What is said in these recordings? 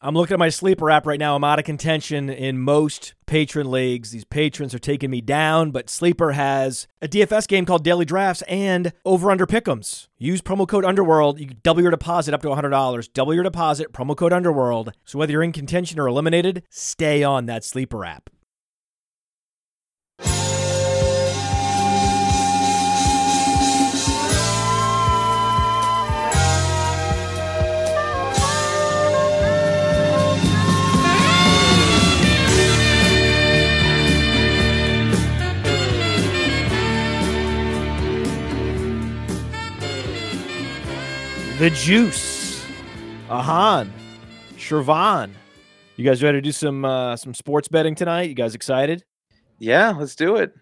I'm looking at my sleeper app right now. I'm out of contention in most patron leagues. These patrons are taking me down, but Sleeper has a DFS game called Daily Drafts and Over-Under Pick'ems. Use promo code UNDERWORLD. You can double your deposit up to $100. Double your deposit, promo code UNDERWORLD. So whether you're in contention or eliminated, stay on that Sleeper app. The Juice, Ahan, Shervon, you guys ready to do some sports betting tonight? You guys excited? Yeah, let's do it.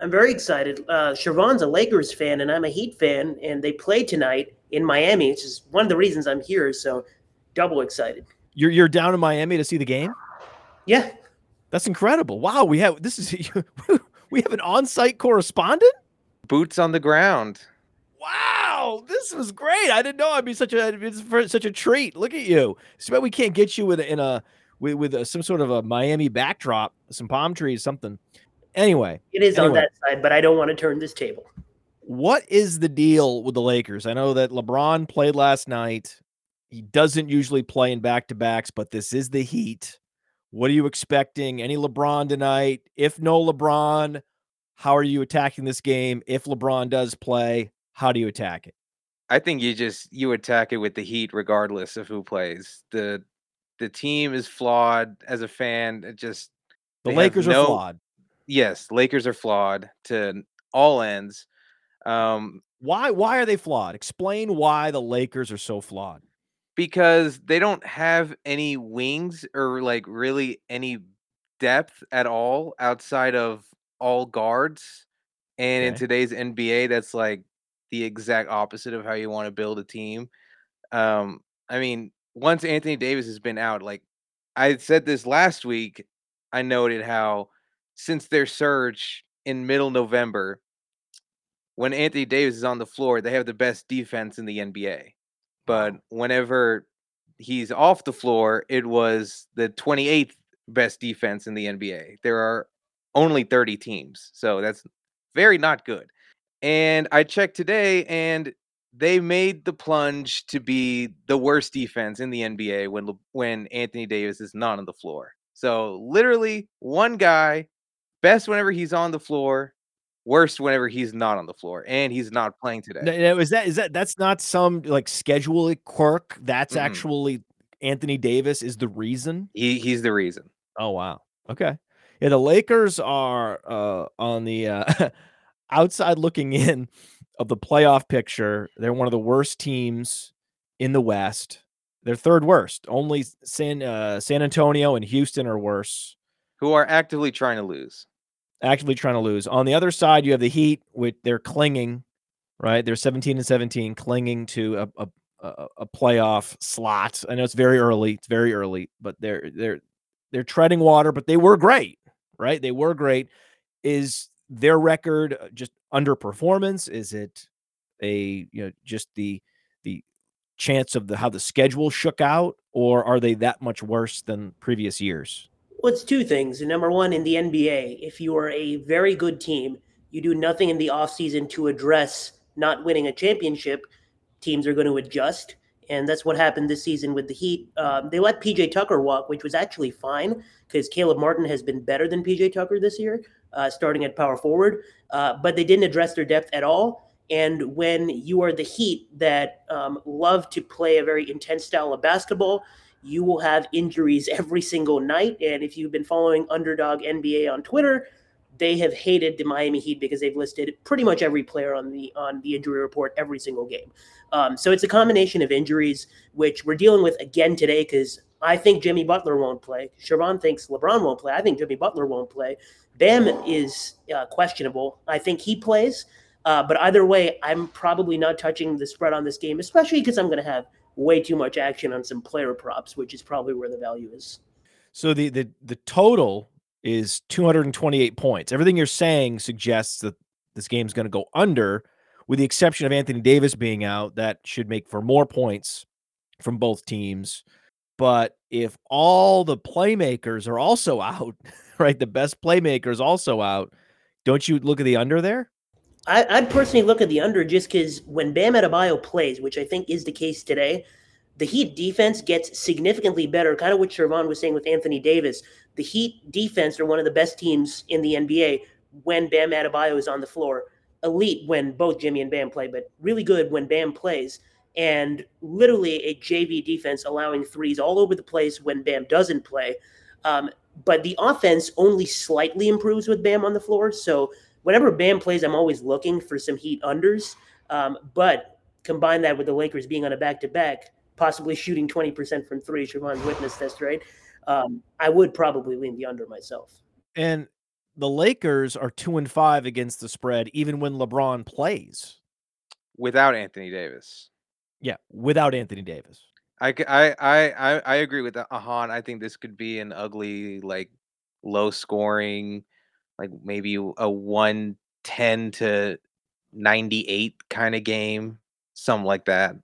I'm very excited. Shervon's a Lakers fan, and I'm a Heat fan, and they play tonight in Miami, which is one of the reasons I'm here, so double excited. You're down in Miami to see the game? Yeah. That's incredible. Wow, we have an on-site correspondent? Boots on the ground. Wow, this was great! I didn't know I'd be such a treat. Look at you. It's too bad we can't get you with some sort of a Miami backdrop, some palm trees, something. Anyway, it is on that side, but I don't want to turn this table. What is the deal with the Lakers? I know that LeBron played last night. He doesn't usually play in back-to-backs, but this is the Heat. What are you expecting? Any LeBron tonight? If no LeBron, how are you attacking this game? If LeBron does play, how do you attack it? I think you attack it with the Heat regardless of who plays. The team is flawed as a fan. The Lakers are flawed. Yes, Lakers are flawed to all ends. Why are they flawed? Explain why the Lakers are so flawed. Because they don't have any wings or like really any depth at all outside of all guards. And in today's NBA, that's like the exact opposite of how you want to build a team. I mean, once Anthony Davis has been out, like I said this last week, I noted how since their surge in middle November, when Anthony Davis is on the floor, they have the best defense in the NBA. But whenever he's off the floor, it was the 28th best defense in the NBA. There are only 30 teams. So that's very not good. And I checked today, and they made the plunge to be the worst defense in the NBA when Anthony Davis is not on the floor. So literally one guy, best whenever he's on the floor, worst whenever he's not on the floor, and he's not playing today. Now, that's not some like schedule quirk. That's actually Anthony Davis is the reason. He's the reason. Oh wow. Okay. Yeah, the Lakers are on the outside looking in of the playoff picture. They're one of the worst teams in the West. They're third worst. Only San Antonio and Houston are worse. Who are actively trying to lose. On the other side, you have the Heat, with they're clinging, right? They're 17-17, clinging to a playoff slot. I know it's very early. But they're treading water. But they were great, right? They were great. Is their record just underperformance? Is it just the chance of how the schedule shook out, or are they that much worse than previous years? Well, it's two things. Number one, in the NBA, if you are a very good team, you do nothing in the offseason to address not winning a championship, teams are going to adjust. And that's what happened this season with the Heat. They let PJ Tucker walk, which was actually fine because Caleb Martin has been better than PJ Tucker this year, starting at power forward. But they didn't address their depth at all. And when you are the Heat that love to play a very intense style of basketball, you will have injuries every single night. And if you've been following Underdog NBA on Twitter, they have hated the Miami Heat because they've listed pretty much every player on the injury report every single game. So it's a combination of injuries, which we're dealing with again today because I think Jimmy Butler won't play. Siobhan thinks LeBron won't play. I think Jimmy Butler won't play. Bam is questionable. I think he plays. But either way, I'm probably not touching the spread on this game, especially because I'm going to have way too much action on some player props, which is probably where the value is. So the total is 228 points. Everything you're saying suggests that this game's going to go under, with the exception of Anthony Davis being out. That should make for more points from both teams. But if all the playmakers are also out, right, the best playmakers also out, don't you look at the under there? I'd personally look at the under just because when Bam Adebayo plays, which I think is the case today, the Heat defense gets significantly better, kind of what Siobhan was saying with Anthony Davis. The Heat defense are one of the best teams in the NBA when Bam Adebayo is on the floor. Elite when both Jimmy and Bam play, but really good when Bam plays. And literally a JV defense allowing threes all over the place when Bam doesn't play. But the offense only slightly improves with Bam on the floor. So whenever Bam plays, I'm always looking for some Heat unders. But combine that with the Lakers being on a back-to-back, possibly shooting 20% from three. Siobhan witnessed this, right? I would probably lean the under myself. And the Lakers are 2-5 against the spread, even when LeBron plays. Without Anthony Davis. Yeah, without Anthony Davis. I agree with Ahan. I think this could be an ugly, like, low-scoring, like maybe a 110-98 kind of game, something like that.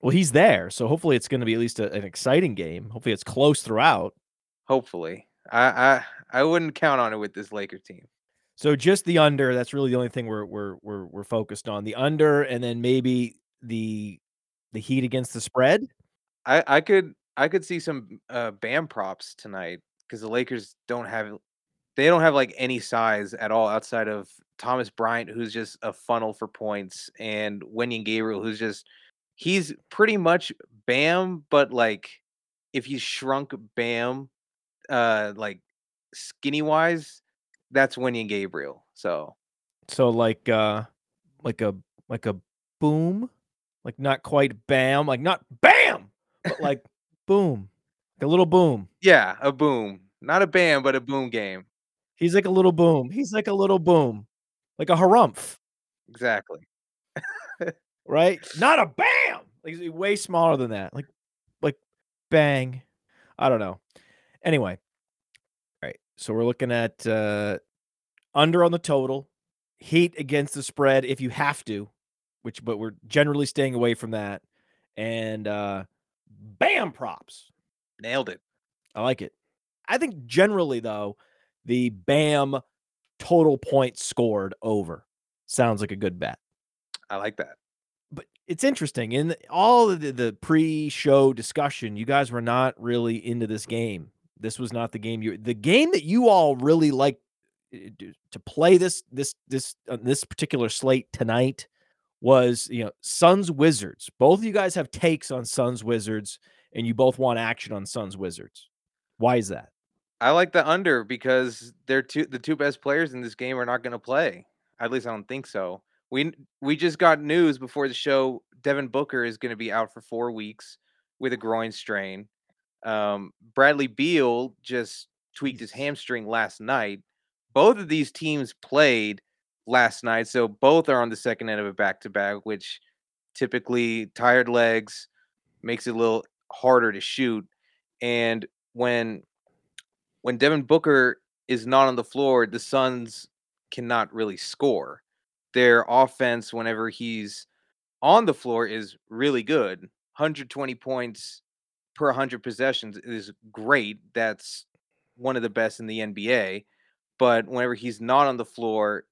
Well, he's there, so hopefully it's going to be at least an exciting game. Hopefully it's close throughout. Hopefully. I wouldn't count on it with this Laker team. So just the under, that's really the only thing we're focused on. The under, and then maybe the Heat against the spread. I could see some Bam props tonight because the Lakers don't have like any size at all outside of Thomas Bryant, who's just a funnel for points, and Wenyen Gabriel, who's just, he's pretty much Bam, but like if you shrunk Bam like skinny wise, that's Wenyen Gabriel. So like a boom, like not quite Bam, like not Bam, but like boom, like a little boom. Yeah, a boom, not a Bam, but a boom game. He's like a little boom. He's like a little boom, like a harumph. Exactly. Right? Not a Bam. Like he's way smaller than that. Like bang. I don't know. Anyway. All right. So we're looking at under on the total, Heat against the spread if you have to, but we're generally staying away from that. And Bam props. Nailed it. I like it. I think generally though, the Bam total points scored over sounds like a good bet. I like that. But it's interesting. In all of the pre-show discussion, you guys were not really into this game. This was not the game the game that you all really like to play. This particular slate tonight was, Suns Wizards. Both of you guys have takes on Suns Wizards, and you both want action on Suns Wizards. Why is that? I like the under because the two best players in this game are not going to play. At least I don't think so. We just got news before the show. Devin Booker is going to be out for 4 weeks with a groin strain. Bradley Beal just tweaked his hamstring last night. Both of these teams played last night, so both are on the second end of a back-to-back, which typically tired legs makes it a little harder to shoot. And when Devin Booker is not on the floor, the Suns cannot really score. Their offense, whenever he's on the floor, is really good. 120 points per 100 possessions is great. That's one of the best in the NBA. But whenever he's not on the floor,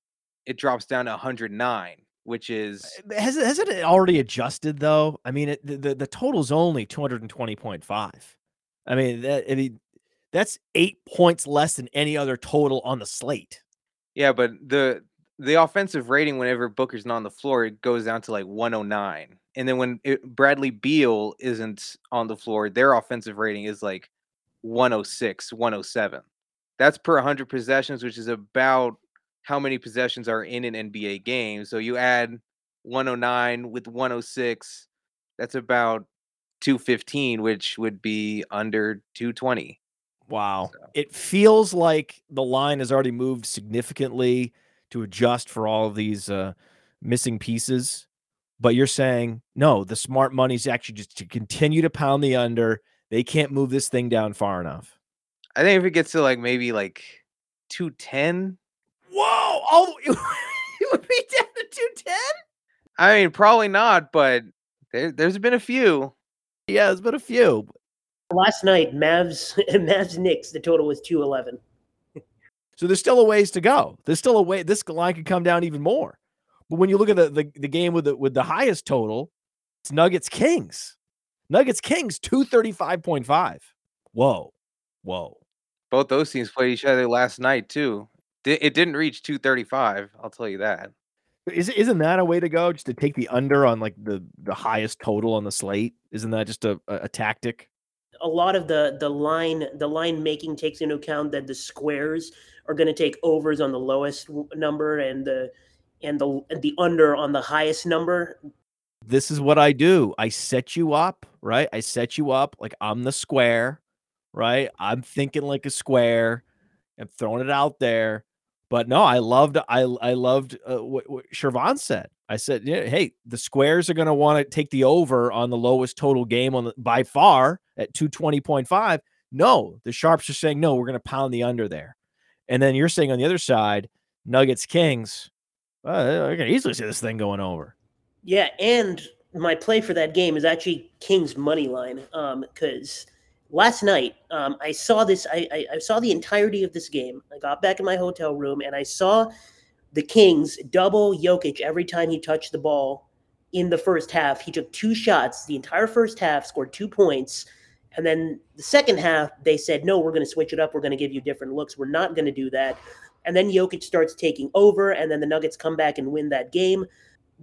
it drops down to 109, which is... Hasn't it already adjusted, though? I mean, the total's only 220.5. I mean, that's 8 points less than any other total on the slate. Yeah, but the offensive rating, whenever Booker's not on the floor, it goes down to like 109. And then when Bradley Beal isn't on the floor, their offensive rating is like 106, 107. That's per 100 possessions, which is about how many possessions are in an NBA game. So you add 109 with 106, that's about 215, which would be under 220. Wow. So. It feels like the line has already moved significantly to adjust for all of these missing pieces. But you're saying, no, the smart money is actually just to continue to pound the under. They can't move this thing down far enough. I think if it gets to like maybe like 210. Whoa! Oh, it would be down to 210? I mean, probably not, but there's been a few. Yeah, there's been a few. Last night, Mavs Knicks, the total was 211. So there's still a ways to go. There's still a way. This line could come down even more. But when you look at the game with the highest total, it's Nuggets-Kings. Nuggets-Kings, 235.5. Whoa. Whoa. Both those teams played each other last night, too. It didn't reach 235, I'll tell you that. Isn't that a way to go, just to take the under on like the highest total on the slate? Isn't that just a tactic? A lot of the line making takes into account that the squares are going to take overs on the lowest number and the under on the highest number. This is what I do. I set you up, right? I set you up like I'm the square, right? I'm thinking like a square. I'm throwing it out there. But no, I loved what Shervon said. I said, yeah, hey, the squares are going to want to take the over on the lowest total game by far at 220.5. No, the sharps are saying, no, we're going to pound the under there. And then you're saying on the other side, Nuggets, Kings, I can easily see this thing going over. Yeah, and my play for that game is actually Kings money line because last night, I saw this. I saw the entirety of this game. I got back in my hotel room, and I saw the Kings double Jokic every time he touched the ball in the first half. He took two shots the entire first half, scored 2 points, and then the second half, they said, no, we're going to switch it up. We're going to give you different looks. We're not going to do that. And then Jokic starts taking over, and then the Nuggets come back and win that game.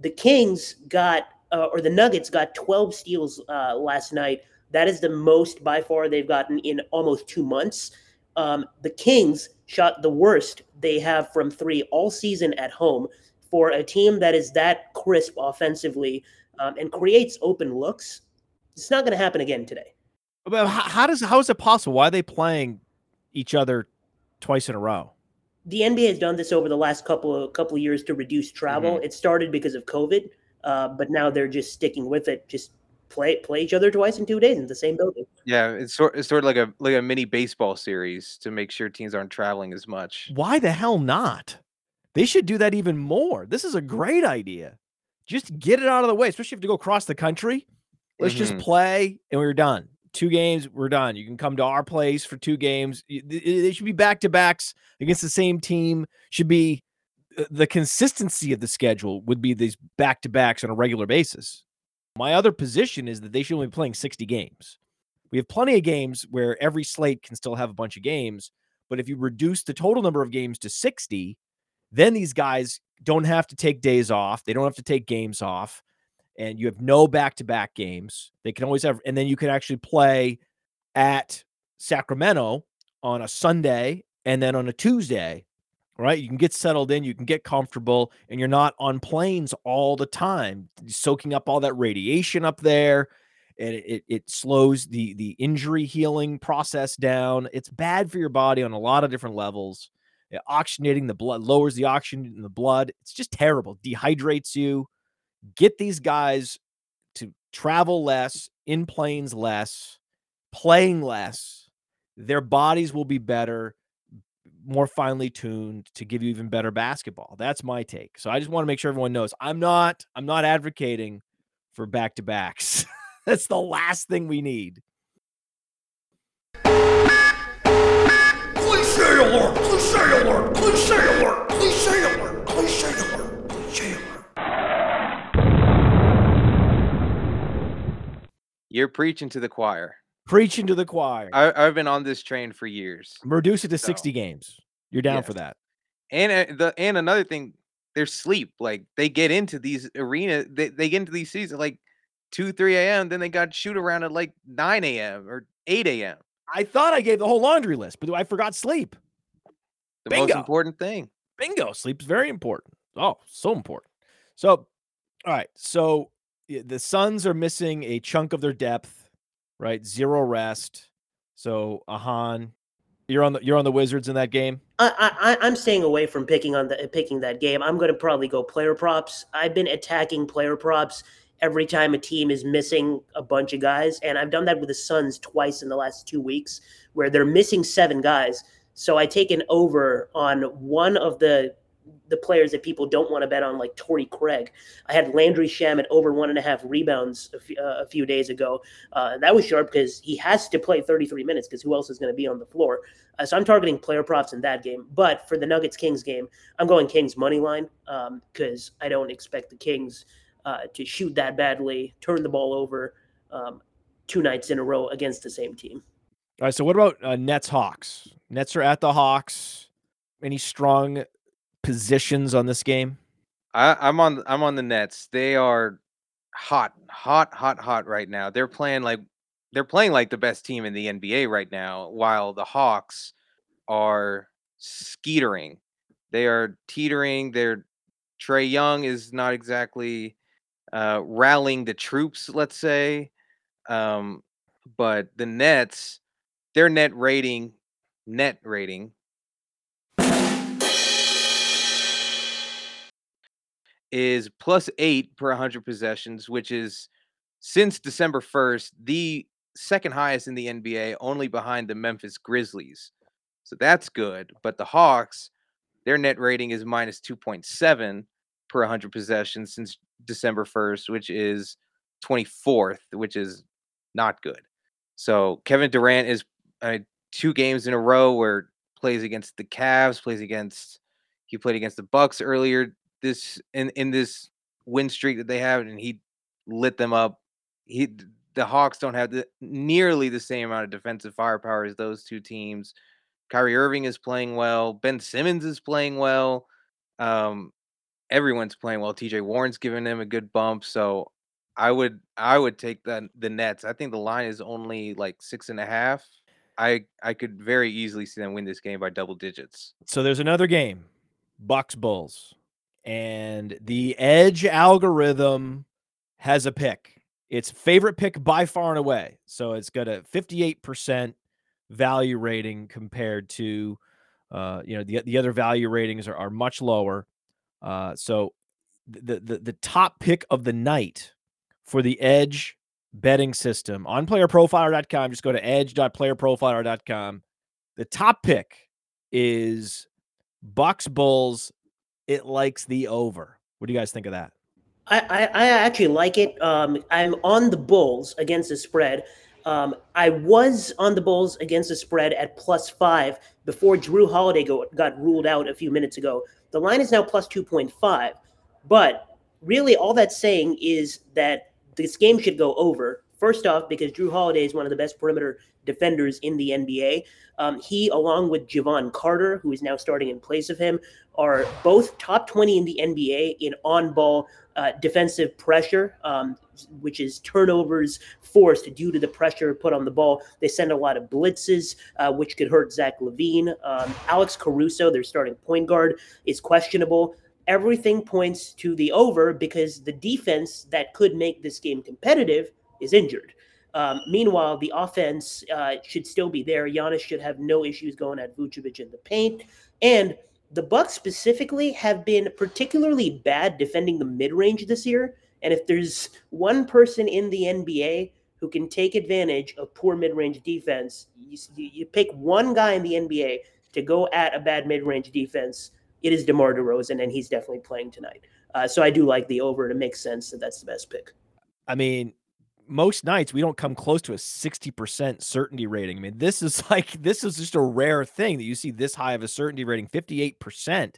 The Kings got or the Nuggets got 12 steals last night. That is the most by far they've gotten in almost 2 months. The Kings shot the worst they have from three all season at home for a team that is that crisp offensively and creates open looks. It's not going to happen again today. But how is it possible? Why are they playing each other twice in a row? The NBA has done this over the last couple of years to reduce travel. Mm-hmm. It started because of COVID, but now they're just sticking with it. Just play each other twice in 2 days in the same building. Yeah, it's sort of like a mini baseball series to make sure teams aren't traveling as much. Why the hell not? They should do that even more. This is a great idea. Just get it out of the way, especially if you have to go across the country. Let's just play and we're done. 2 games, we're done. You can come to our place for 2 games. They should be back-to-backs against the same team. Should be the consistency of the schedule would be these back-to-backs on a regular basis. My other position is that they should only be playing 60 games. We have plenty of games where every slate can still have a bunch of games, but if you reduce the total number of games to 60, then these guys don't have to take days off. They don't have to take games off, and you have no back-to-back games. They can always have, and then you can actually play at Sacramento on a Sunday and then on a Tuesday, right? You can get settled in, you can get comfortable, and you're not on planes all the time, soaking up all that radiation up there, and it slows the injury healing process down. It's bad for your body on a lot of different levels. Oxygenating the blood lowers the oxygen in the blood. It's just terrible. Dehydrates you. Get these guys to travel less, in planes less, playing less. Their bodies will be better, more finely tuned to give you even better basketball. That's my take. So I just want to make sure everyone knows I'm not advocating for back-to-backs. That's the last thing we need. Cliché alert, cliché alert, cliché alert, cliché alert, cliché alert, cliché alert. You're preaching to the choir. Preaching to the choir. I've been on this train for years. Reduce it to 60 games. You're down for that. And another thing, their sleep. Like they get into these arenas, they get into these seats at like 2, 3 a.m. Then they got shoot around at like 9 a.m. or 8 a.m. I thought I gave the whole laundry list, but I forgot sleep. The most important thing. Bingo. Sleep's very important. Oh, so important. So, all right. So the Suns are missing a chunk of their depth, right? Zero rest. So Ahan, you're on the Wizards in that game. I'm staying away from picking that game. I'm going to probably go player props. I've been attacking player props every time a team is missing a bunch of guys, and I've done that with the Suns twice in the last 2 weeks where they're missing 7 guys. So I take an over on one of the players that people don't want to bet on, like Torrey Craig. I had Landry Shamet over 1.5 rebounds a few days ago. That was sharp because he has to play 33 minutes because who else is going to be on the floor? So I'm targeting player props in that game. But for the Nuggets-Kings game, I'm going Kings money line because I don't expect the Kings to shoot that badly, turn the ball over 2 nights in a row against the same team. All right, so what about Nets-Hawks? Nets are at the Hawks. Any strong positions on this game? I'm on the Nets. They are hot right now. They're playing like the best team in the NBA right now, while the Hawks are skeetering. They are teetering. Their Trae Young is not exactly rallying the troops, let's say. But the Nets, their net rating is +8 per 100 possessions, which is, since December 1st, the second highest in the NBA, only behind the Memphis Grizzlies. So that's good. But the Hawks, their net rating is -2.7 per 100 possessions since December 1st, which is 24th, which is not good. So Kevin Durant is 2 games in a row where plays against the Cavs, he played against the Bucks earlier in this win streak that they have, and he lit them up. The Hawks don't have nearly the same amount of defensive firepower as those two teams. Kyrie Irving is playing well. Ben Simmons is playing well. Everyone's playing well. TJ Warren's giving them a good bump. So I would take the Nets. I think the line is only like 6.5. I could very easily see them win this game by double digits. So there's another game, Bucks Bulls. And the edge algorithm has a pick. It's favorite pick by far and away. So it's got a 58% value rating compared to, the other value ratings are much lower. So the top pick of the night for the edge betting system on playerprofiler.com, just go to edge.playerprofiler.com. The top pick is Bucks Bulls. It likes the over. What do you guys think of that? I actually like it. I'm on the Bulls against the spread. I was on the Bulls against the spread at +5 before Drew Holiday got ruled out a few minutes ago. The line is now +2.5. But really all that's saying is that this game should go over. First off, because Drew Holiday is one of the best perimeter defenders in the NBA. He, along with Javon Carter, who is now starting in place of him, are both top 20 in the NBA in on-ball defensive pressure, which is turnovers forced due to the pressure put on the ball. They send a lot of blitzes, which could hurt Zach LaVine. Alex Caruso, their starting point guard, is questionable. Everything points to the over because the defense that could make this game competitive is injured. Meanwhile, the offense should still be there. Giannis should have no issues going at Vucevic in the paint. And the Bucks specifically have been particularly bad defending the mid-range this year. And if there's one person in the NBA who can take advantage of poor mid-range defense, you pick one guy in the NBA to go at a bad mid-range defense, it is DeMar DeRozan, and he's definitely playing tonight. So I do like the over, and it makes sense that that's the best pick. I mean, most nights we don't come close to a 60% certainty rating. I mean, this is just a rare thing that you see this high of a certainty rating. 58%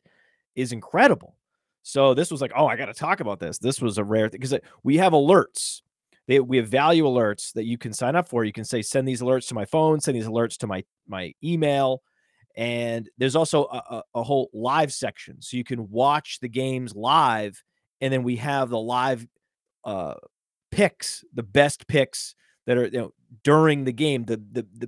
is incredible. So this was like, oh, I got to talk about this. This was a rare thing because we have alerts. We have value alerts that you can sign up for. You can say, send these alerts to my phone, send these alerts to my email. And there's also a whole live section. So you can watch the games live. And then we have the live, picks, the best picks that are during the game. The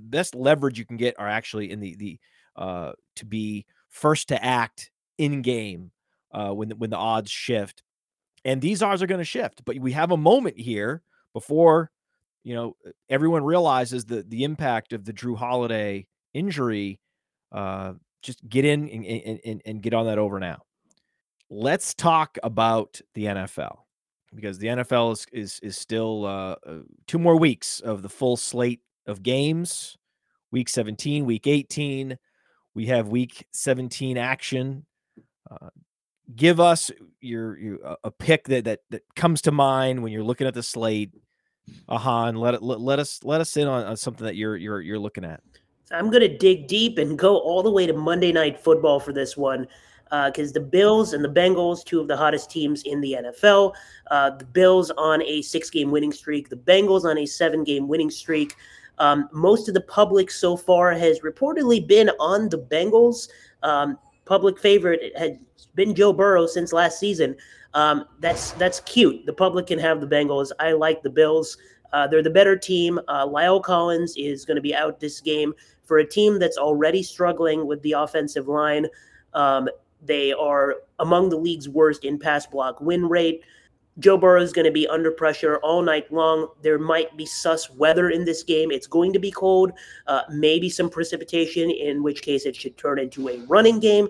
best leverage you can get are actually in the to be first to act in game when the odds shift. And these odds are going to shift, but we have a moment here before, you know, everyone realizes the impact of the Drew Holiday injury. Just get in and get on that over now. Let's talk about the NFL, because the NFL is still 2 more weeks of the full slate of games. Week 17, week 18. We have week 17 action. Give us your pick that comes to mind when you're looking at the slate. Ahan, let us in on something that you're looking at. I'm going to dig deep and go all the way to Monday Night Football for this one, because the Bills and the Bengals, two of the hottest teams in the NFL, the Bills on a 6-game winning streak, the Bengals on a 7-game winning streak. Most of the public so far has reportedly been on the Bengals. Public favorite had been Joe Burrow since last season. That's cute. The public can have the Bengals. I like the Bills. They're the better team. Lyle Collins is going to be out this game for a team that's already struggling with the offensive line. They are among the league's worst in pass block win rate. Joe Burrow is going to be under pressure all night long. There might be sus weather in this game. It's going to be cold, maybe some precipitation, in which case it should turn into a running game.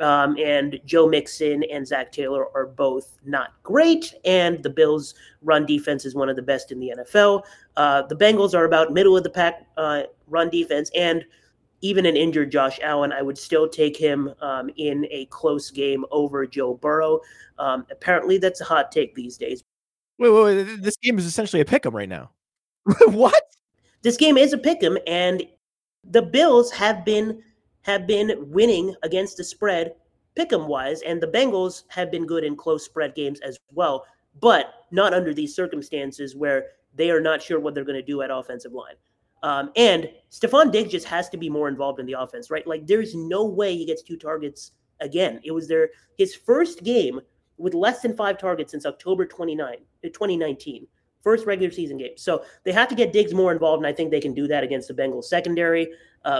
And Joe Mixon and Zach Taylor are both not great, and the Bills' run defense is one of the best in the NFL. The Bengals are about middle of the pack run defense, and even an injured Josh Allen, I would still take him in a close game over Joe Burrow. Apparently, that's a hot take these days. Wait. This game is essentially a pick 'em right now. What? This game is a pick 'em, and the Bills have been winning against the spread pick-em-wise, and the Bengals have been good in close spread games as well, but not under these circumstances where they are not sure what they're going to do at offensive line. And Stephon Diggs just has to be more involved in the offense, right? Like, there's no way he gets 2 targets again. It was his first game with less than 5 targets since October 29, 2019. First regular season game. So they have to get Diggs more involved, and I think they can do that against the Bengals secondary.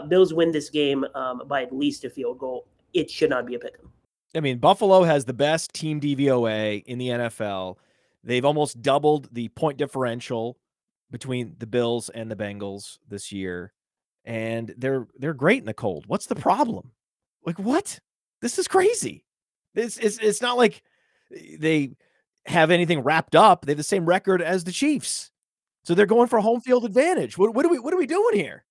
Bills win this game by at least a field goal. It should not be a pick 'em. I mean, Buffalo has the best team DVOA in the NFL. They've almost doubled the point differential between the Bills and the Bengals this year, and they're great in the cold. What's the problem? Like, what? This is crazy. It's not like they have anything wrapped up. They have the same record as the Chiefs, so they're going for home field advantage. What are we doing here?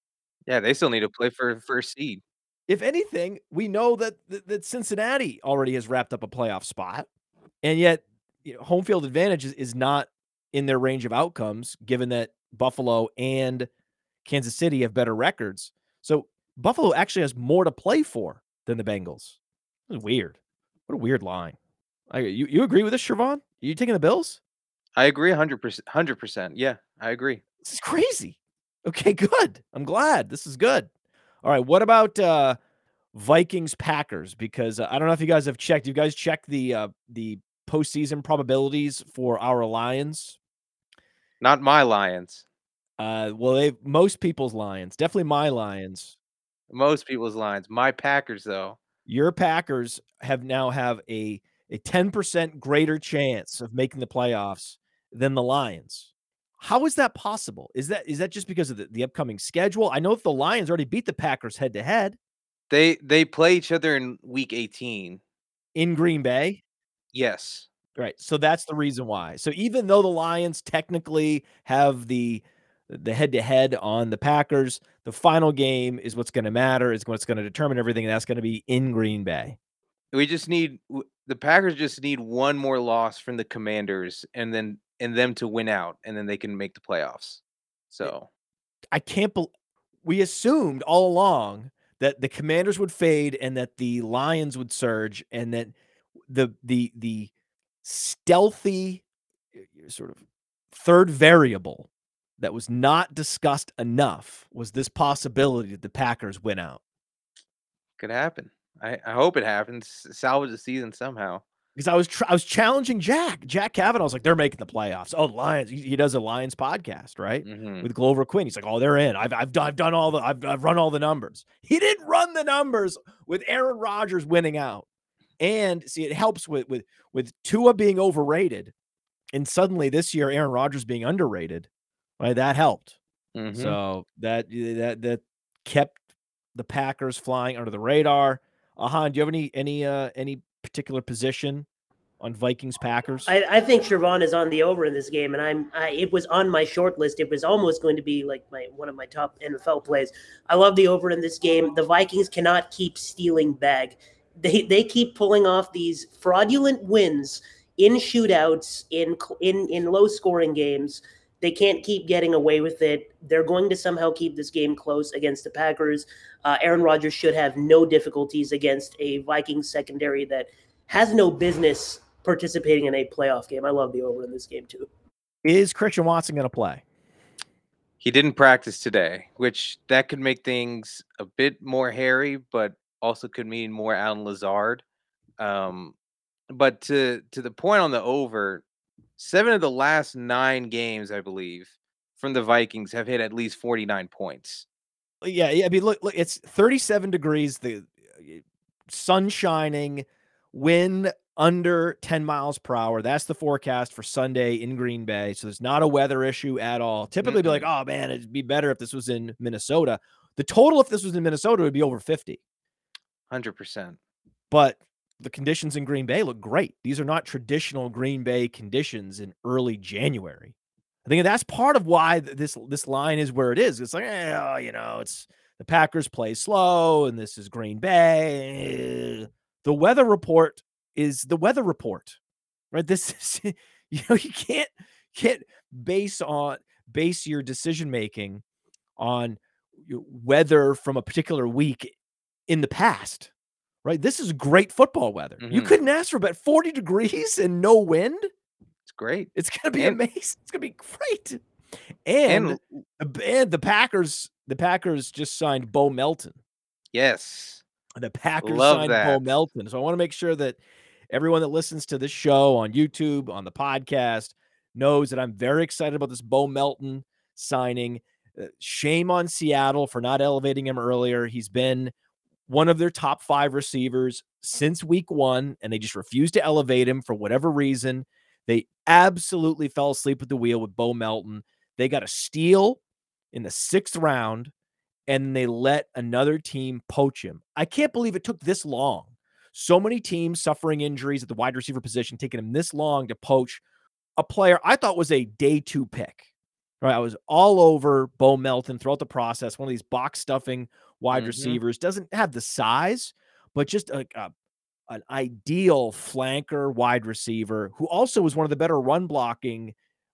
Yeah, they still need to play for first seed. If anything, we know that Cincinnati already has wrapped up a playoff spot, and yet, you know, home field advantage is not in their range of outcomes, given that Buffalo and Kansas City have better records. So Buffalo actually has more to play for than the Bengals. It's weird. What a weird line. You agree with this, Siobhan? You taking the Bills? I agree 100%. 100%. Yeah, I agree. This is crazy. Okay, good. I'm glad. This is good. All right, what about Vikings-Packers? Because I don't know if you guys have checked. You guys checked the postseason probabilities for our Lions? Not my Lions. Most people's Lions. Definitely my Lions. Most people's Lions. My Packers, though. Your Packers have a 10% greater chance of making the playoffs than the Lions. How is that possible? Is that just because of the upcoming schedule? I know if the Lions already beat the Packers head to head. They play each other in week 18 in Green Bay. Yes. Right. So that's the reason why. So even though the Lions technically have the head to head on the Packers, the final game is what's going to matter. Is what's going to determine everything. And that's going to be in Green Bay. We just need the Packers just need one more loss from the Commanders and them to win out, and then they can make the playoffs. So I can't believe we assumed all along that the Commanders would fade and that the Lions would surge and that the stealthy sort of third variable that was not discussed enough was this possibility that the Packers win out. Could happen. I hope it happens. Salvage the season somehow. Because I was challenging Jack Cavanaugh. I was like, they're making the playoffs. Oh, Lions. He does a Lions podcast, right? Mm-hmm. With Glover Quinn. He's like, oh, they're in. I've run all the numbers. He didn't run the numbers with Aaron Rodgers winning out. And see, it helps with Tua being overrated, and suddenly this year Aaron Rodgers being underrated. Right, that helped. Mm-hmm. So that kept the Packers flying under the radar. Ahan, do you have any particular position on Vikings Packers? I think Shervon is on the over in this game, and it was on my short list. It was almost going to be like one of my top NFL plays. I love the over in this game. The Vikings cannot keep stealing bag. They keep pulling off these fraudulent wins in shootouts, in low scoring games. They can't keep getting away with it. They're going to somehow keep this game close against the Packers. Aaron Rodgers should have no difficulties against a Vikings secondary that has no business participating in a playoff game. I love the over in this game too. Is Christian Watson going to play? He didn't practice today, which that could make things a bit more hairy, but also could mean more Allen Lazard. But to the point on the over, 7 of the last 9 games, I believe, from the Vikings have hit at least 49 points. Yeah. I mean, look, it's 37 degrees, the sun shining, wind under 10 miles per hour. That's the forecast for Sunday in Green Bay. So there's not a weather issue at all. Typically, be like, oh man, it'd be better if this was in Minnesota. The total, if this was in Minnesota, would be over 50. 100%. But the conditions in Green Bay look great. These are not traditional Green Bay conditions in early January. I think that's part of why this line is where it is. It's like, it's the Packers play slow, and this is Green Bay. The weather report is the weather report, right? This is, you can't base your decision making on weather from a particular week in the past. Right, this is great football weather. Mm-hmm. You couldn't ask for about 40 degrees and no wind. It's great. It's gonna be amazing. It's gonna be great. And the Packers just signed Bo Melton. Yes, the Packers signed Bo Melton. So I want to make sure that everyone that listens to this show on YouTube, on the podcast, knows that I'm very excited about this Bo Melton signing. Shame on Seattle for not elevating him earlier. He's been one of their top 5 receivers since week 1, and they just refused to elevate him for whatever reason. They absolutely fell asleep at the wheel with Bo Melton. They got a steal in the 6th round, and they let another team poach him. I can't believe it took this long. So many teams suffering injuries at the wide receiver position, taking him this long to poach a player I thought was a day 2 pick. Right, I was all over Bo Melton throughout the process. One of these box stuffing wide receivers, doesn't have the size, but just an ideal flanker wide receiver who also was one of the better run blocking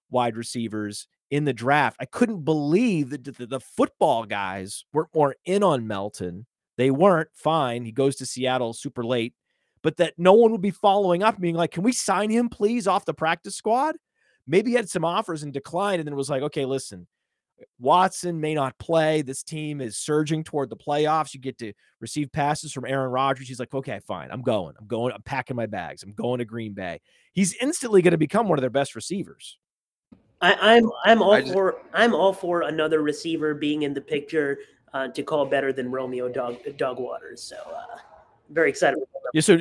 wide receivers in the draft. I couldn't believe that the football guys weren't more in on Melton. They weren't. Fine. He goes to Seattle super late, but that no one would be following up being like, can we sign him please off the practice squad? Maybe he had some offers and declined, and then was like, okay, listen, Watson may not play. This team is surging toward the playoffs. You get to receive passes from Aaron Rodgers. He's like, okay, fine. I'm going. I'm packing my bags. I'm going to Green Bay. He's instantly going to become one of their best receivers. I'm all for another receiver being in the picture to call better than Romeo Doug Waters. So very excited. Yeah. So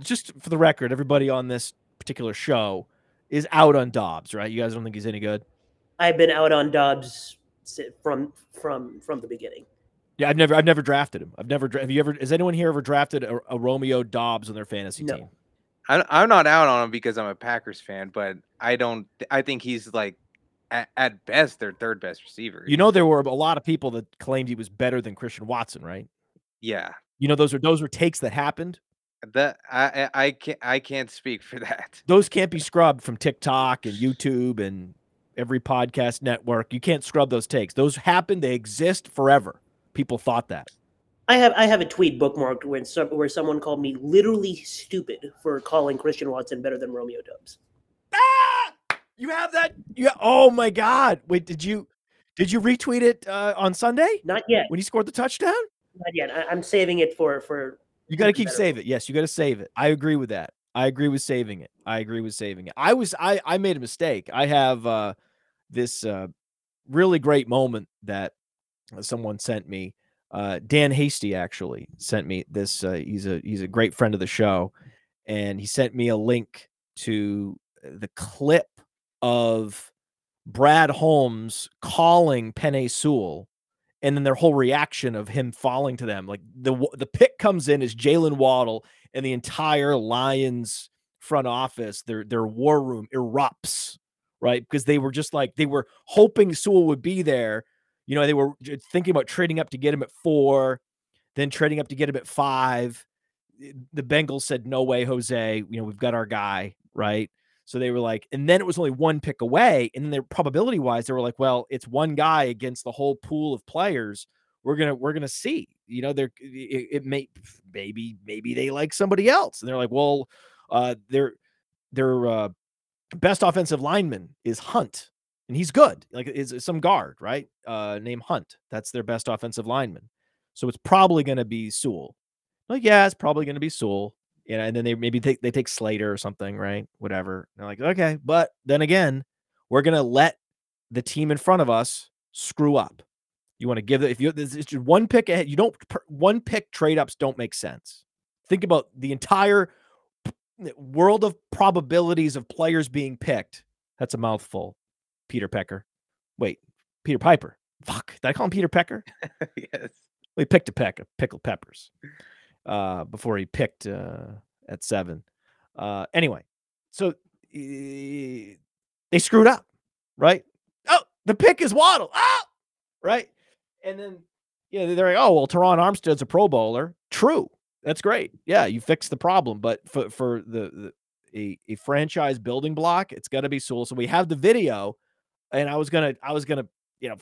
just for the record, everybody on this particular show is out on Dobbs, right? You guys don't think he's any good? I've been out on Dobbs from the beginning. Yeah, I've never drafted him. Has anyone here ever drafted a Romeo Dobbs on their fantasy team? I'm not out on him because I'm a Packers fan, but I think he's like at best their 3rd best receiver. You know, there were a lot of people that claimed he was better than Christian Watson, right? Yeah. You know, those were takes that happened. That I can't speak for that. Those can't be scrubbed from TikTok and YouTube and every podcast network. You can't scrub those takes. Those happen. They exist forever. People thought that. I have a tweet bookmarked where someone called me literally stupid for calling Christian Watson better than Romeo Doubs. Ah! You have that? Yeah. Oh my God! Wait, did you retweet it on Sunday? Not yet. When he scored the touchdown? Not yet. I'm saving it for. You got to keep saving it. Yes, you got to save it. I agree with that. I agree with saving it. I made a mistake. I have this really great moment that someone sent me Dan Hasty actually sent me this. He's a great friend of the show, and he sent me a link to the clip of Brad Holmes calling Penei Sewell, and then their whole reaction of him falling to them. Like the pick comes in as Jaylen Waddle, and the entire Lions front office, their war room erupts, right? Because they were just like, they were hoping Sewell would be there. You know, they were thinking about trading up to get him at 4, then trading up to get him at 5. The Bengals said, no way, Jose, you know, we've got our guy, right? So they were like, and then it was only one pick away. And then their probability wise, they were like, well, it's one guy against the whole pool of players. We're going to see, you know, maybe they like somebody else. And they're like, well, their best offensive lineman is Hunt, and he's good. Like it's some guard, right? Named Hunt. That's their best offensive lineman. So it's probably going to be Sewell. Like, yeah, it's probably going to be Sewell. You know, and then they take Slater or something, right? Whatever. And they're like, okay, but then again, we're going to let the team in front of us screw up. You want to give it's one pick ahead. You don't one pick trade ups don't make sense. Think about the entire world of probabilities of players being picked. That's a mouthful. Peter Piper. Fuck, did I call him Peter Pecker? Yes. We picked a peck of pickled peppers before he picked at 7. Anyway, so they screwed up, right? Oh, the pick is Waddle. Oh, right. And then, yeah, they're like, oh, well, Teron Armstead's a Pro Bowler. True. That's great. Yeah, you fixed the problem. But for a franchise building block, it's got to be Sewell. So we have the video, and I was gonna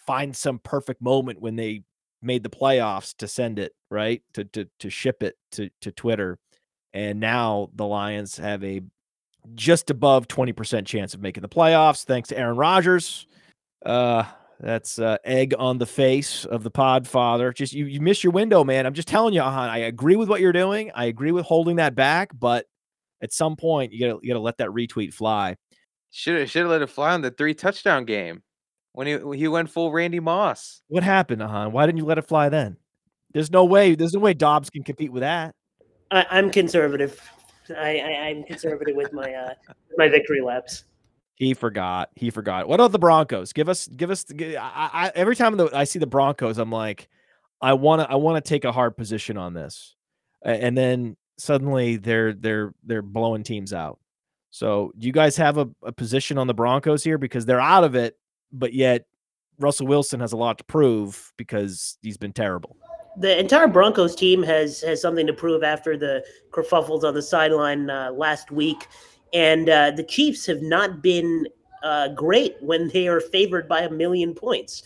find some perfect moment when they made the playoffs to send it, right, to ship it to Twitter. And now the Lions have a just above 20% chance of making the playoffs thanks to Aaron Rodgers. That's egg on the face of the podfather. Just you miss your window, man. I'm just telling you, Ahan, I agree with what you're doing. I agree with holding that back, but at some point you gotta let that retweet fly. Should have let it fly on the 3 touchdown game when he went full Randy Moss. What happened, Ahan? Why didn't you let it fly then? There's no way Dobbs can compete with that. I'm conservative. I'm conservative with my my victory laps. He forgot. What about the Broncos? Give us. I every time I see the Broncos, I'm like, I want to take a hard position on this, and then suddenly they're blowing teams out. So do you guys have a position on the Broncos here? Because they're out of it, but yet Russell Wilson has a lot to prove because he's been terrible. The entire Broncos team has something to prove after the kerfuffles on the sideline last week. And the Chiefs have not been great when they are favored by 1,000,000 points.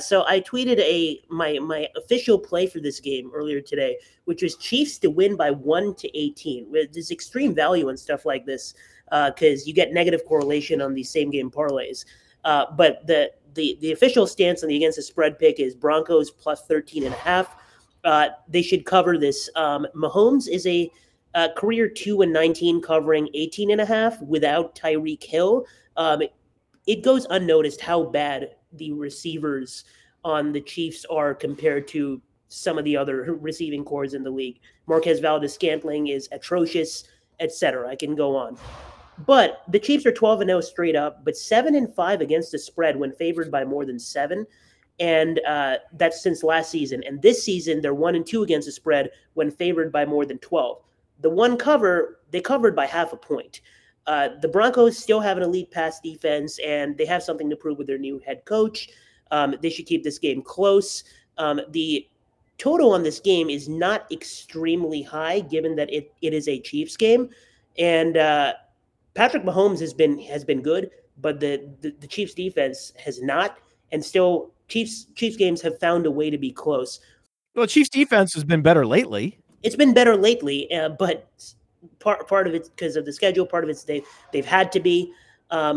So I tweeted my official play for this game earlier today, which was Chiefs to win by 1-18. There's extreme value in stuff like this because you get negative correlation on these same game parlays. But the official stance on the against the spread pick is Broncos plus 13.5. They should cover this. Mahomes is a career 2-19 covering 18.5 without Tyreek Hill. It goes unnoticed how bad the receivers on the Chiefs are compared to some of the other receiving corps in the league. Marquez Valdes-Scantling is atrocious, etc. I can go on. But the Chiefs are 12-0 straight up, but 7-5 against the spread when favored by more than 7. And that's since last season. And this season, they're 1-2 against the spread when favored by more than 12. The one cover, they covered by 0.5 points. The Broncos still have an elite pass defense, and they have something to prove with their new head coach. They should keep this game close. The total on this game is not extremely high, given that it is a Chiefs game. And Patrick Mahomes has been good, but the Chiefs defense has not. And still, Chiefs games have found a way to be close. Well, Chiefs defense has been better lately. It's been better lately, but part of it's because of the schedule, part of it's they've had to be. And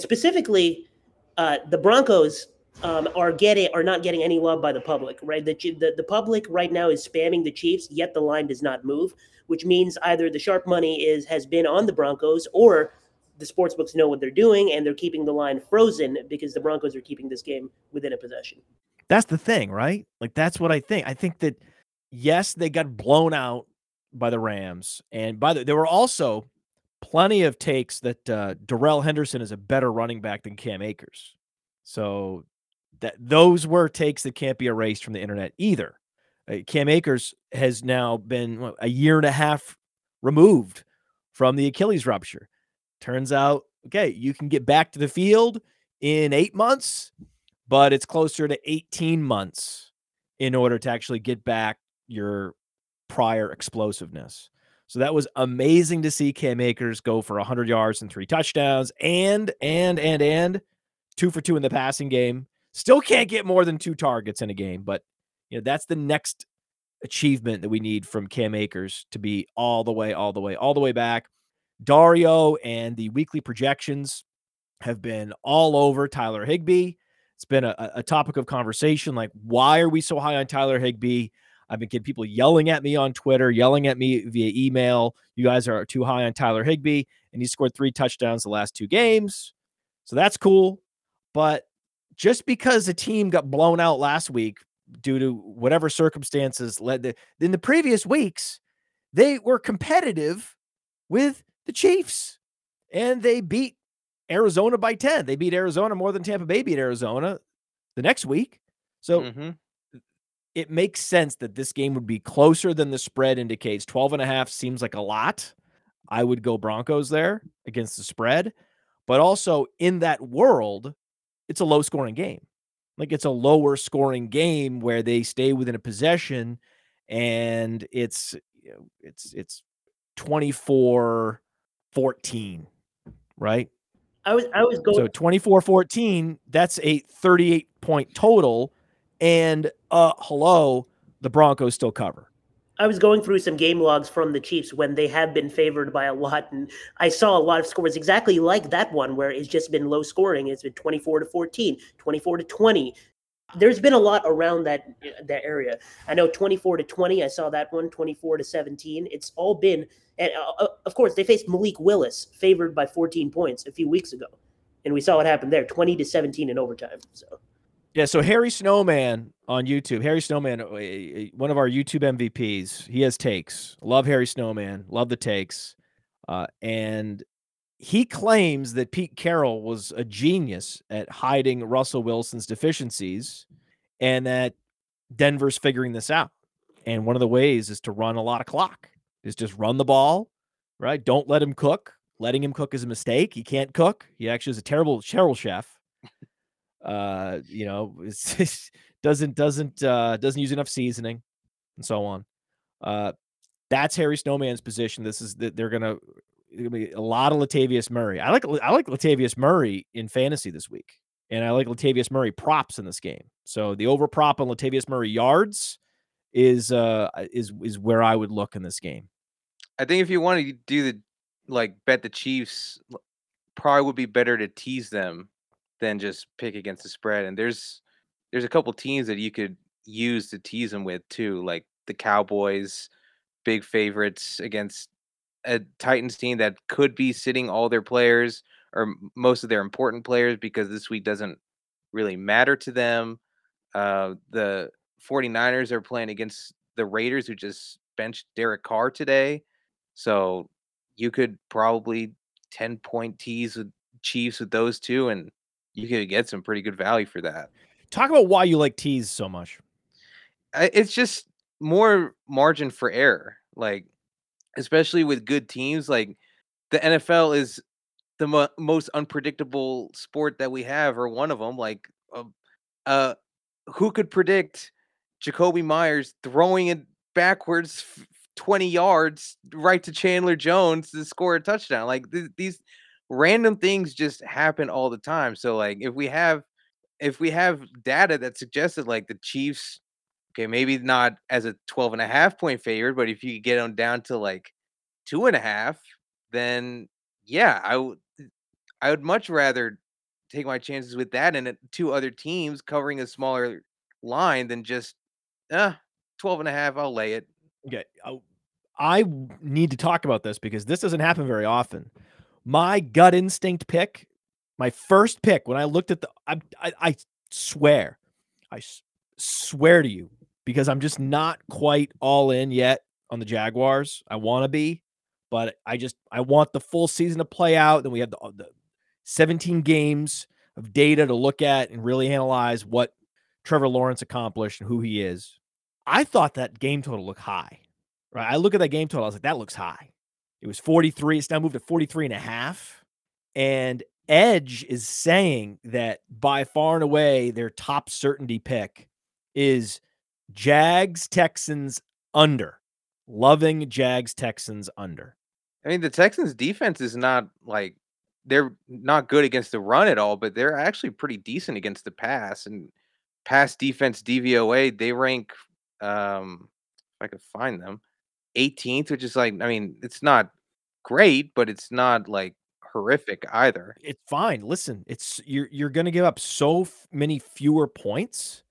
specifically, the Broncos are not getting any love by the public, right? The public right now is spamming the Chiefs, yet the line does not move, which means either the sharp money has been on the Broncos or the sportsbooks know what they're doing and they're keeping the line frozen because the Broncos are keeping this game within a possession. That's the thing, right? Like, that's what I think. I think that, yes, they got blown out by the Rams. And by the, there were also plenty of takes that Darrell Henderson is a better running back than Cam Akers. So that those were takes that can't be erased from the internet either. Cam Akers has now been a year and a half removed from the Achilles rupture. Turns out, okay, you can get back to the field in 8 months, but it's closer to 18 months in order to actually get back your prior explosiveness. So that was amazing to see Cam Akers go for 100 yards and 3 touchdowns and 2 for 2 in the passing game. Still can't get more than 2 targets in a game, but you know, that's the next achievement that we need from Cam Akers to be all the way back. Dario and the weekly projections have been all over Tyler Higbee. It's been a topic of conversation. Like, why are we so high on Tyler Higbee? I've been getting people yelling at me on Twitter, yelling at me via email. You guys are too high on Tyler Higbee, and he scored 3 touchdowns the last 2 games. So that's cool. But just because a team got blown out last week due to whatever circumstances led in the previous weeks, they were competitive with the Chiefs, and they beat Arizona by 10. They beat Arizona more than Tampa Bay beat Arizona the next week. So It makes sense that this game would be closer than the spread indicates. 12.5 seems like a lot. I would go Broncos there against the spread. But also in that world, it's a low-scoring game. Like, it's a lower-scoring game where they stay within a possession, and it's 24-14, right? I was going. So 24-14, that's a 38-point total, and the Broncos still cover. I was going through some game logs from the Chiefs when they have been favored by a lot, and I saw a lot of scores exactly like that one where it's just been low scoring. It's been 24-14, 24-20. There's been a lot around that area. I know 24-20. I saw that one. 24-17. It's all been, and of course they faced Malik Willis, favored by 14 points a few weeks ago, and we saw what happened there. 20-17 in overtime. So yeah. So Harry Snowman on YouTube, one of our YouTube MVPs, he has takes. Love Harry Snowman. Love the takes, and he claims that Pete Carroll was a genius at hiding Russell Wilson's deficiencies and that Denver's figuring this out. And one of the ways is to run a lot of clock, is just run the ball, right? Don't let him cook. Letting him cook is a mistake. He can't cook. He actually is a terrible chef. It's doesn't use enough seasoning and so on. That's Harry Snowman's position. This is that they're going to, it'll be a lot of Latavius Murray. I like Latavius Murray in fantasy this week, and I like Latavius Murray props in this game. So the over prop on Latavius Murray yards is where I would look in this game. I think if you want to do bet the Chiefs, probably would be better to tease them than just pick against the spread. And there's a couple teams that you could use to tease them with too, like the Cowboys, big favorites against a Titans team that could be sitting all their players or most of their important players because this week doesn't really matter to them. The 49ers are playing against the Raiders, who just benched Derek Carr today. So you could probably 10-point tease with Chiefs with those two, and you could get some pretty good value for that. Talk about why you like tease so much. It's just more margin for error. Like, especially with good teams, like the NFL is the most unpredictable sport that we have, or one of them. Like, who could predict Jacoby Myers throwing it backwards 20 yards right to Chandler Jones to score a touchdown? Like, these random things just happen all the time. So, like, if we have data that suggested, like, the Chiefs, okay, maybe not as a 12.5-point favorite, but if you get them down to like 2.5, then yeah, I would much rather take my chances with that and 2 other teams covering a smaller line than just 12.5. I'll lay it. Okay, I need to talk about this because this doesn't happen very often. My gut instinct pick, my first pick when I looked at I swear, I swear to you, because I'm just not quite all in yet on the Jaguars. I want to be, but I want the full season to play out. Then we have the 17 games of data to look at and really analyze what Trevor Lawrence accomplished and who he is. I thought that game total looked high, right? I look at that game total. I was like, that looks high. It was 43. It's now moved to 43.5. And Edge is saying that by far and away, their top certainty pick is Jags Texans under. Loving Jags Texans under. I mean, the Texans defense is not like, they're not good against the run at all, but they're actually pretty decent against the pass, and pass defense DVOA, they rank, if I could find them, 18th, which is like, I mean, it's not great, but it's not like horrific either. It's fine. Listen, you're going to give up so many fewer points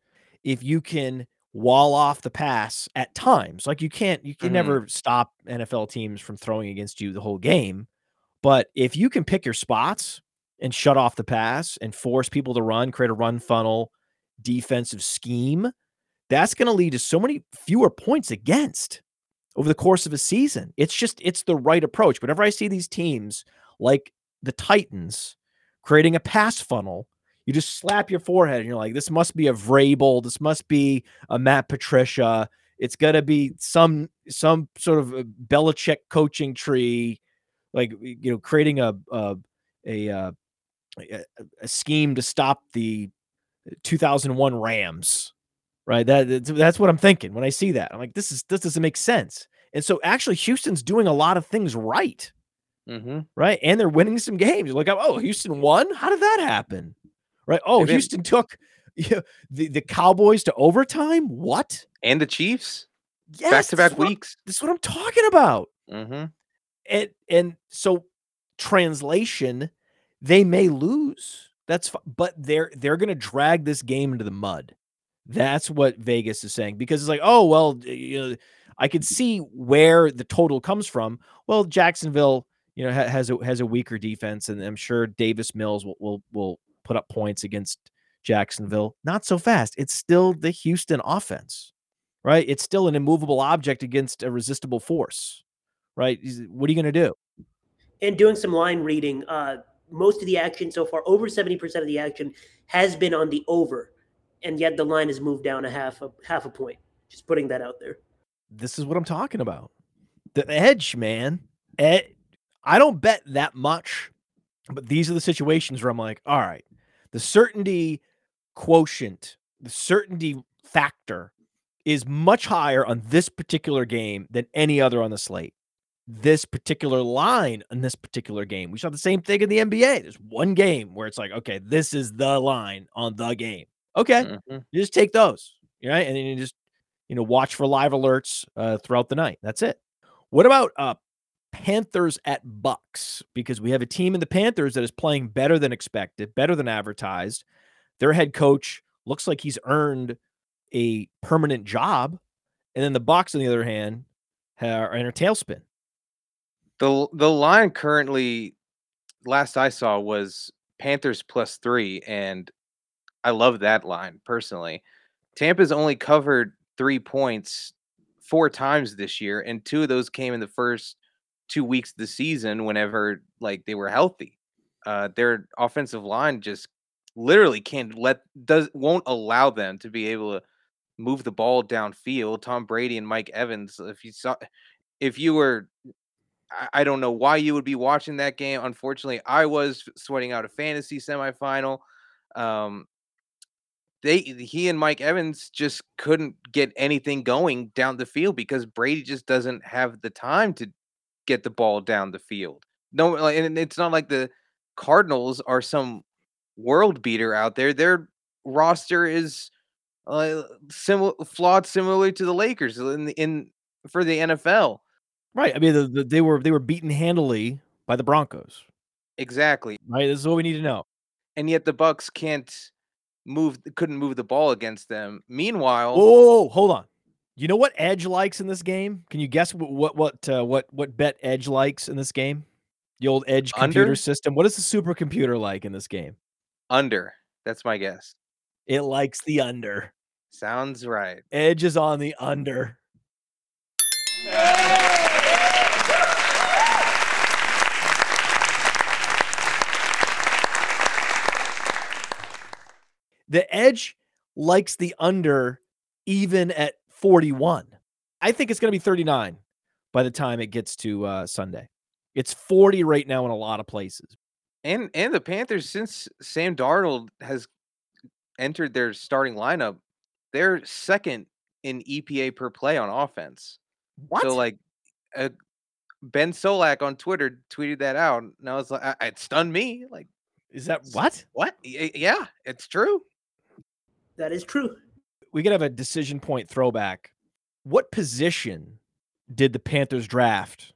if you can wall off the pass at times. Like you can never stop NFL teams from throwing against you the whole game. But if you can pick your spots and shut off the pass and force people to run, create a run funnel defensive scheme, that's going to lead to so many fewer points against over the course of a season. It's the right approach. Whenever I see these teams like the Titans creating a pass funnel, you just slap your forehead and you're like, this must be a Vrabel. This must be a Matt Patricia. It's going to be some sort of a Belichick coaching tree, like, you know, creating a scheme to stop the 2001 Rams, right? That's what I'm thinking when I see that. I'm like, this doesn't make sense. And so actually Houston's doing a lot of things right, right? And they're winning some games. You're like, oh, Houston won? How did that happen? Right? Oh, Houston took the Cowboys to overtime? What? And the Chiefs? Yes. Back-to-back weeks. That's what I'm talking about. Mm-hmm. And so translation, they may lose. That's fine, but they're going to drag this game into the mud. That's what Vegas is saying, because it's like, oh, well, you know, I could see where the total comes from. Well, Jacksonville, you know, has a weaker defense, and I'm sure Davis Mills will put up points against Jacksonville. Not so fast. It's still the Houston offense, right? It's still an immovable object against a resistible force, right? What are you going to do? And doing some line reading, most of the action so far, over 70% of the action has been on the over, and yet the line has moved down half a point. Just putting that out there. This is what I'm talking about. The edge, man. I don't bet that much, but these are the situations where I'm like, all right, the certainty quotient, the certainty factor is much higher on this particular game than any other on the slate. This particular line in this particular game. We saw the same thing in the NBA. There's one game where it's like, okay, this is the line on the game. Okay. You just take those, right? And then you just, you know, watch for live alerts throughout the night. That's it. What about Panthers at Bucks? Because we have a team in the Panthers that is playing better than expected, better than advertised. Their head coach looks like he's earned a permanent job. And then the Bucks, on the other hand, are in a tailspin. The line currently, last I saw, was Panthers +3, and I love that line personally. Tampa's only covered 3 points 4 times this year, and 2 of those came in the first 2 weeks of the season whenever, like, they were healthy. Their offensive line just literally won't allow them to be able to move the ball downfield. Tom Brady and Mike Evans, I don't know why you would be watching that game. Unfortunately, I was sweating out a fantasy semifinal. He and Mike Evans just couldn't get anything going down the field because Brady just doesn't have the time to get the ball down the field. No, and it's not like the Cardinals are some world beater out there. Their roster is flawed, similarly to the Lakers for the NFL. Right. I mean, they were beaten handily by the Broncos. Exactly. Right. This is what we need to know. And yet the Bucks couldn't move the ball against them. Meanwhile, whoa, hold on. You know what Edge likes in this game? Can you guess what bet Edge likes in this game? The old Edge computer system. What is the supercomputer like in this game? Under. That's my guess. It likes the under. Sounds right. Edge is on the under. The Edge likes the under even at 41. I think it's going to be 39 by the time it gets to Sunday. It's 40 right now in a lot of places. And the Panthers, since Sam Darnold has entered their starting lineup, they're second in EPA per play on offense. What? So, like, Ben Solak on Twitter tweeted that out, and I was like, it stunned me. Like, is that what? What? Yeah, it's true. That is true. We could have a decision point throwback. What position did the Panthers draft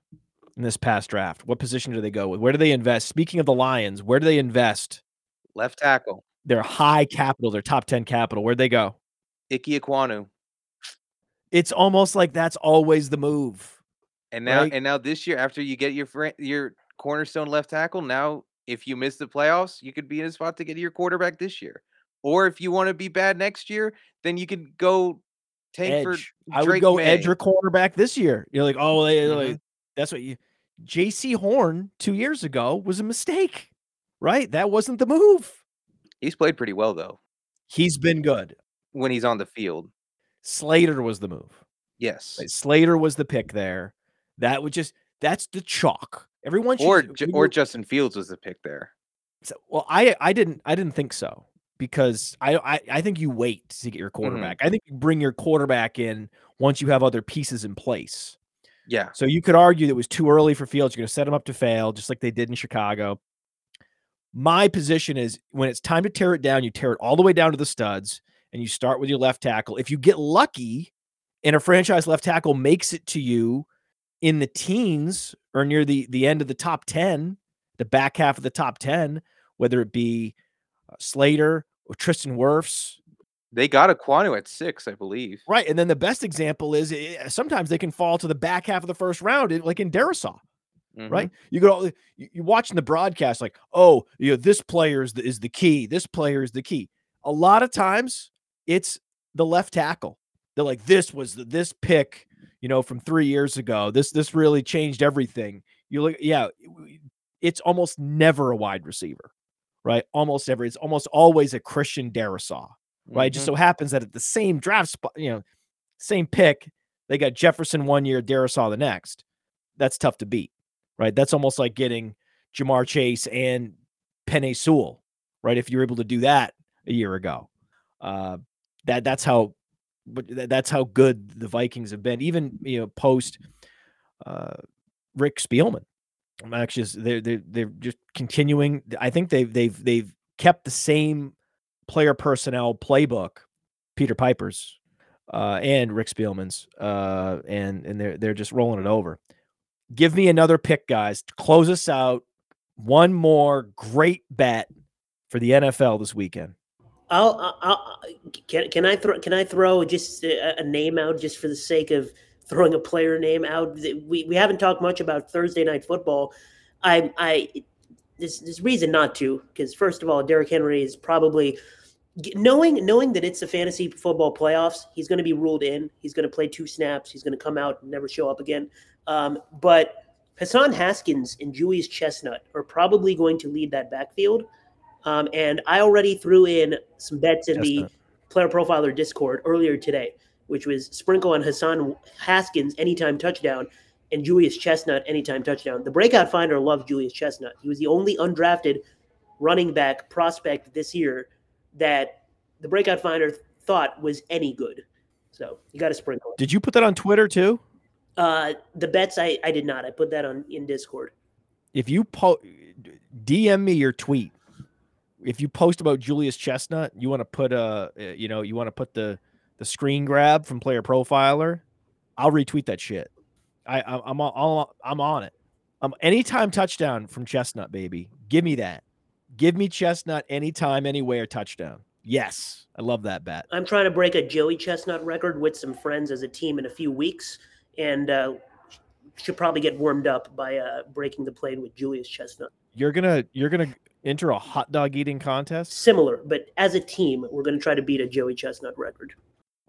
in this past draft? What position do they go with? Where do they invest? Speaking of the Lions, where do they invest? Left tackle. Their high capital, their top 10 capital. Where'd they go? Ike Ekwonu. It's almost like that's always the move. And now, right? And now this year, after you get your cornerstone left tackle, now if you miss the playoffs, you could be in a spot to get your quarterback this year. Or if you want to be bad next year, then you could go take edge. I would go May. Edge or cornerback this year. You're like, oh, that's what you. J.C. Horn 2 years ago was a mistake, right? That wasn't the move. He's played pretty well, though. He's been good when he's on the field. Slater was the move. Yes. Like, Slater was the pick there. That would just, that's the chalk. Everyone should, or Justin Fields was the pick there. So, well, I didn't think so, because I think you wait to get your quarterback. Mm-hmm. I think you bring your quarterback in once you have other pieces in place. Yeah. So you could argue that it was too early for Fields. You're going to set him up to fail, just like they did in Chicago. My position is when it's time to tear it down, you tear it all the way down to the studs, and you start with your left tackle. If you get lucky and a franchise left tackle makes it to you in the teens or near the end of the top 10, the back half of the top 10, whether it be Slater or Tristan Wirfs. They got Ekwonu at 6, I believe. Right, and then the best example is sometimes they can fall to the back half of the first round, like in Derisaw, mm-hmm. right? You go, you're watching the broadcast like, oh, you know, this player is the key. This player is the key. A lot of times it's the left tackle. They're like, this was this pick, you know, from 3 years ago. This really changed everything. You look, yeah, it's almost never a wide receiver, right? It's almost always a Christian Derisaw. Right. Mm-hmm. Just so happens that at the same draft spot, you know, same pick, they got Jefferson 1 year, Derisaw the next. That's tough to beat. Right. That's almost like getting Jamar Chase and Penei Sewell. Right. If you're able to do that a year ago, that's how good the Vikings have been, even, you know, post Rick Spielman. I'm actually, they're just continuing. I think they've kept the same player personnel playbook, Peter Piper's and Rick Spielman's, and they're just rolling it over. Give me another pick, guys, to close us out. One more great bet for the NFL this weekend. Can I throw just a name out just for the sake of throwing a player name out? We haven't talked much about Thursday Night Football. There's reason not to, because first of all, Derrick Henry is probably knowing that it's a fantasy football playoffs. He's going to be ruled in. He's going to play 2 snaps. He's going to come out and never show up again. But Hassan Haskins and Julius Chestnut are probably going to lead that backfield. And I already threw in some bets in the Player Profiler Discord earlier today, which was sprinkle on Hassan Haskins anytime touchdown and Julius Chestnut anytime touchdown. The Breakout Finder loves Julius Chestnut. He was the only undrafted running back prospect this year that the Breakout Finder thought was any good. So you got to sprinkle. Did you put that on Twitter too? The bets, I did not. I put that on in Discord. If you DM me your tweet, if you post about Julius Chestnut, you want to put the screen grab from Player Profiler, I'll retweet that shit. I'm on it. Anytime touchdown from Chestnut, baby. Give me that. Give me Chestnut anytime, anywhere touchdown. Yes, I love that bet. I'm trying to break a Joey Chestnut record with some friends as a team in a few weeks, and should probably get warmed up by breaking the plane with Julius Chestnut. You're gonna enter a hot dog eating contest? Similar, but as a team, we're gonna try to beat a Joey Chestnut record.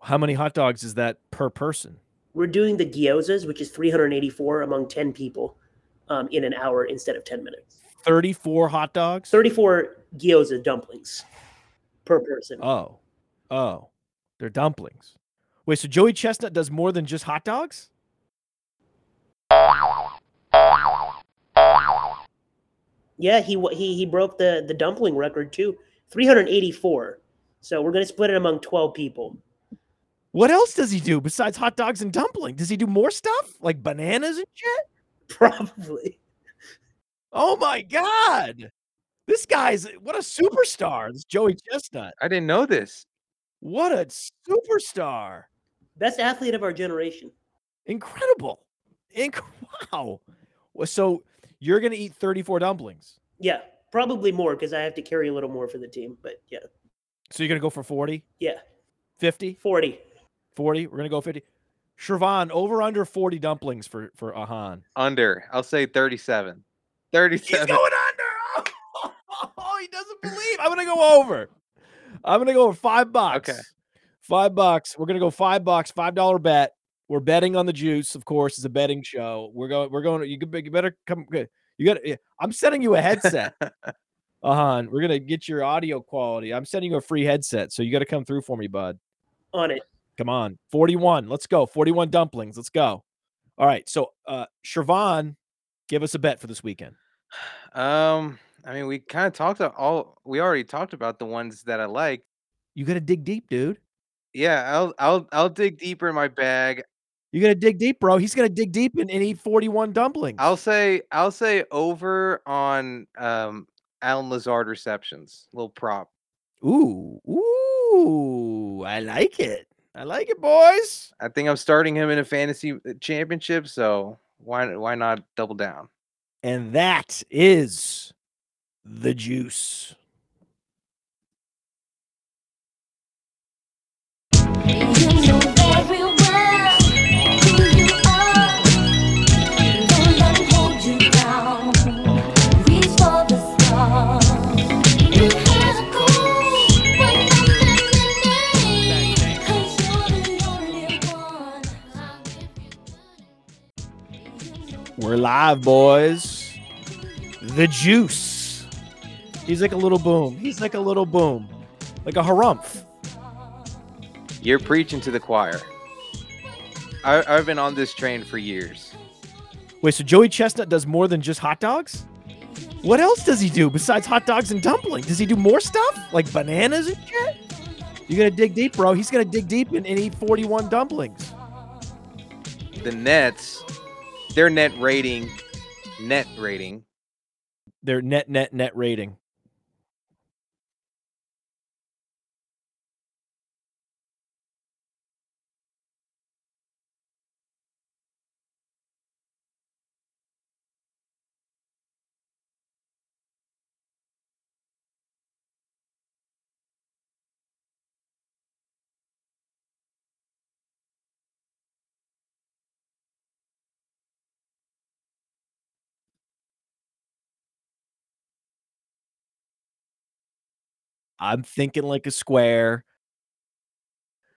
How many hot dogs is that per person? We're doing the gyozas, which is 384 among 10 people in an hour instead of 10 minutes. 34 hot dogs? 34 gyoza dumplings per person. Oh, they're dumplings. Wait, so Joey Chestnut does more than just hot dogs? Yeah, he broke the dumpling record too. 384. So we're going to split it among 12 people. What else does he do besides hot dogs and dumpling? Does he do more stuff like bananas and shit? Probably. Oh my God. This guy's what a superstar. This Joey Chestnut. I didn't know this. What a superstar. Best athlete of our generation. Incredible. Wow. So you're going to eat 34 dumplings. Yeah, probably more because I have to carry a little more for the team, but yeah. So you're going to go for 40? Yeah. 50? 40. We're going to go 50. Siobhan, over under 40 dumplings for Ahan. Under. I'll say 37. 37. He's going under. Oh, he doesn't believe. I'm going to go over. I'm going to go for $5. Okay. $5. We're going to go $5, $5 bet. We're betting on the juice, of course. It's a betting show. We're going. You better come. You got. I'm sending you a headset. Ahan, we're gonna get your audio quality. I'm sending you a free headset, so you got to come through for me, bud. On it. Come on. 41. Let's go. 41 dumplings. Let's go. All right. So, Siobhan, give us a bet for this weekend. I mean, we kind of talked about all. We already talked about the ones that I like. You got to dig deep, dude. Yeah, I'll dig deeper in my bag. You're gonna dig deep, bro. He's gonna dig deep and eat 41 dumplings. I'll say over on Allen Lazard receptions. Little prop. Ooh, I like it. I like it, boys. I think I'm starting him in a fantasy championship, so why not double down? And that is the juice. We're live, boys. The juice. He's like a little boom. Like a harumph. You're preaching to the choir. I've been on this train for years. Wait, so Joey Chestnut does more than just hot dogs? What else does he do besides hot dogs and dumplings? Does he do more stuff like bananas and shit? You're going to dig deep, bro. He's going to dig deep and eat 41 dumplings. The Nets, their net rating. Their net rating. I'm thinking like a square.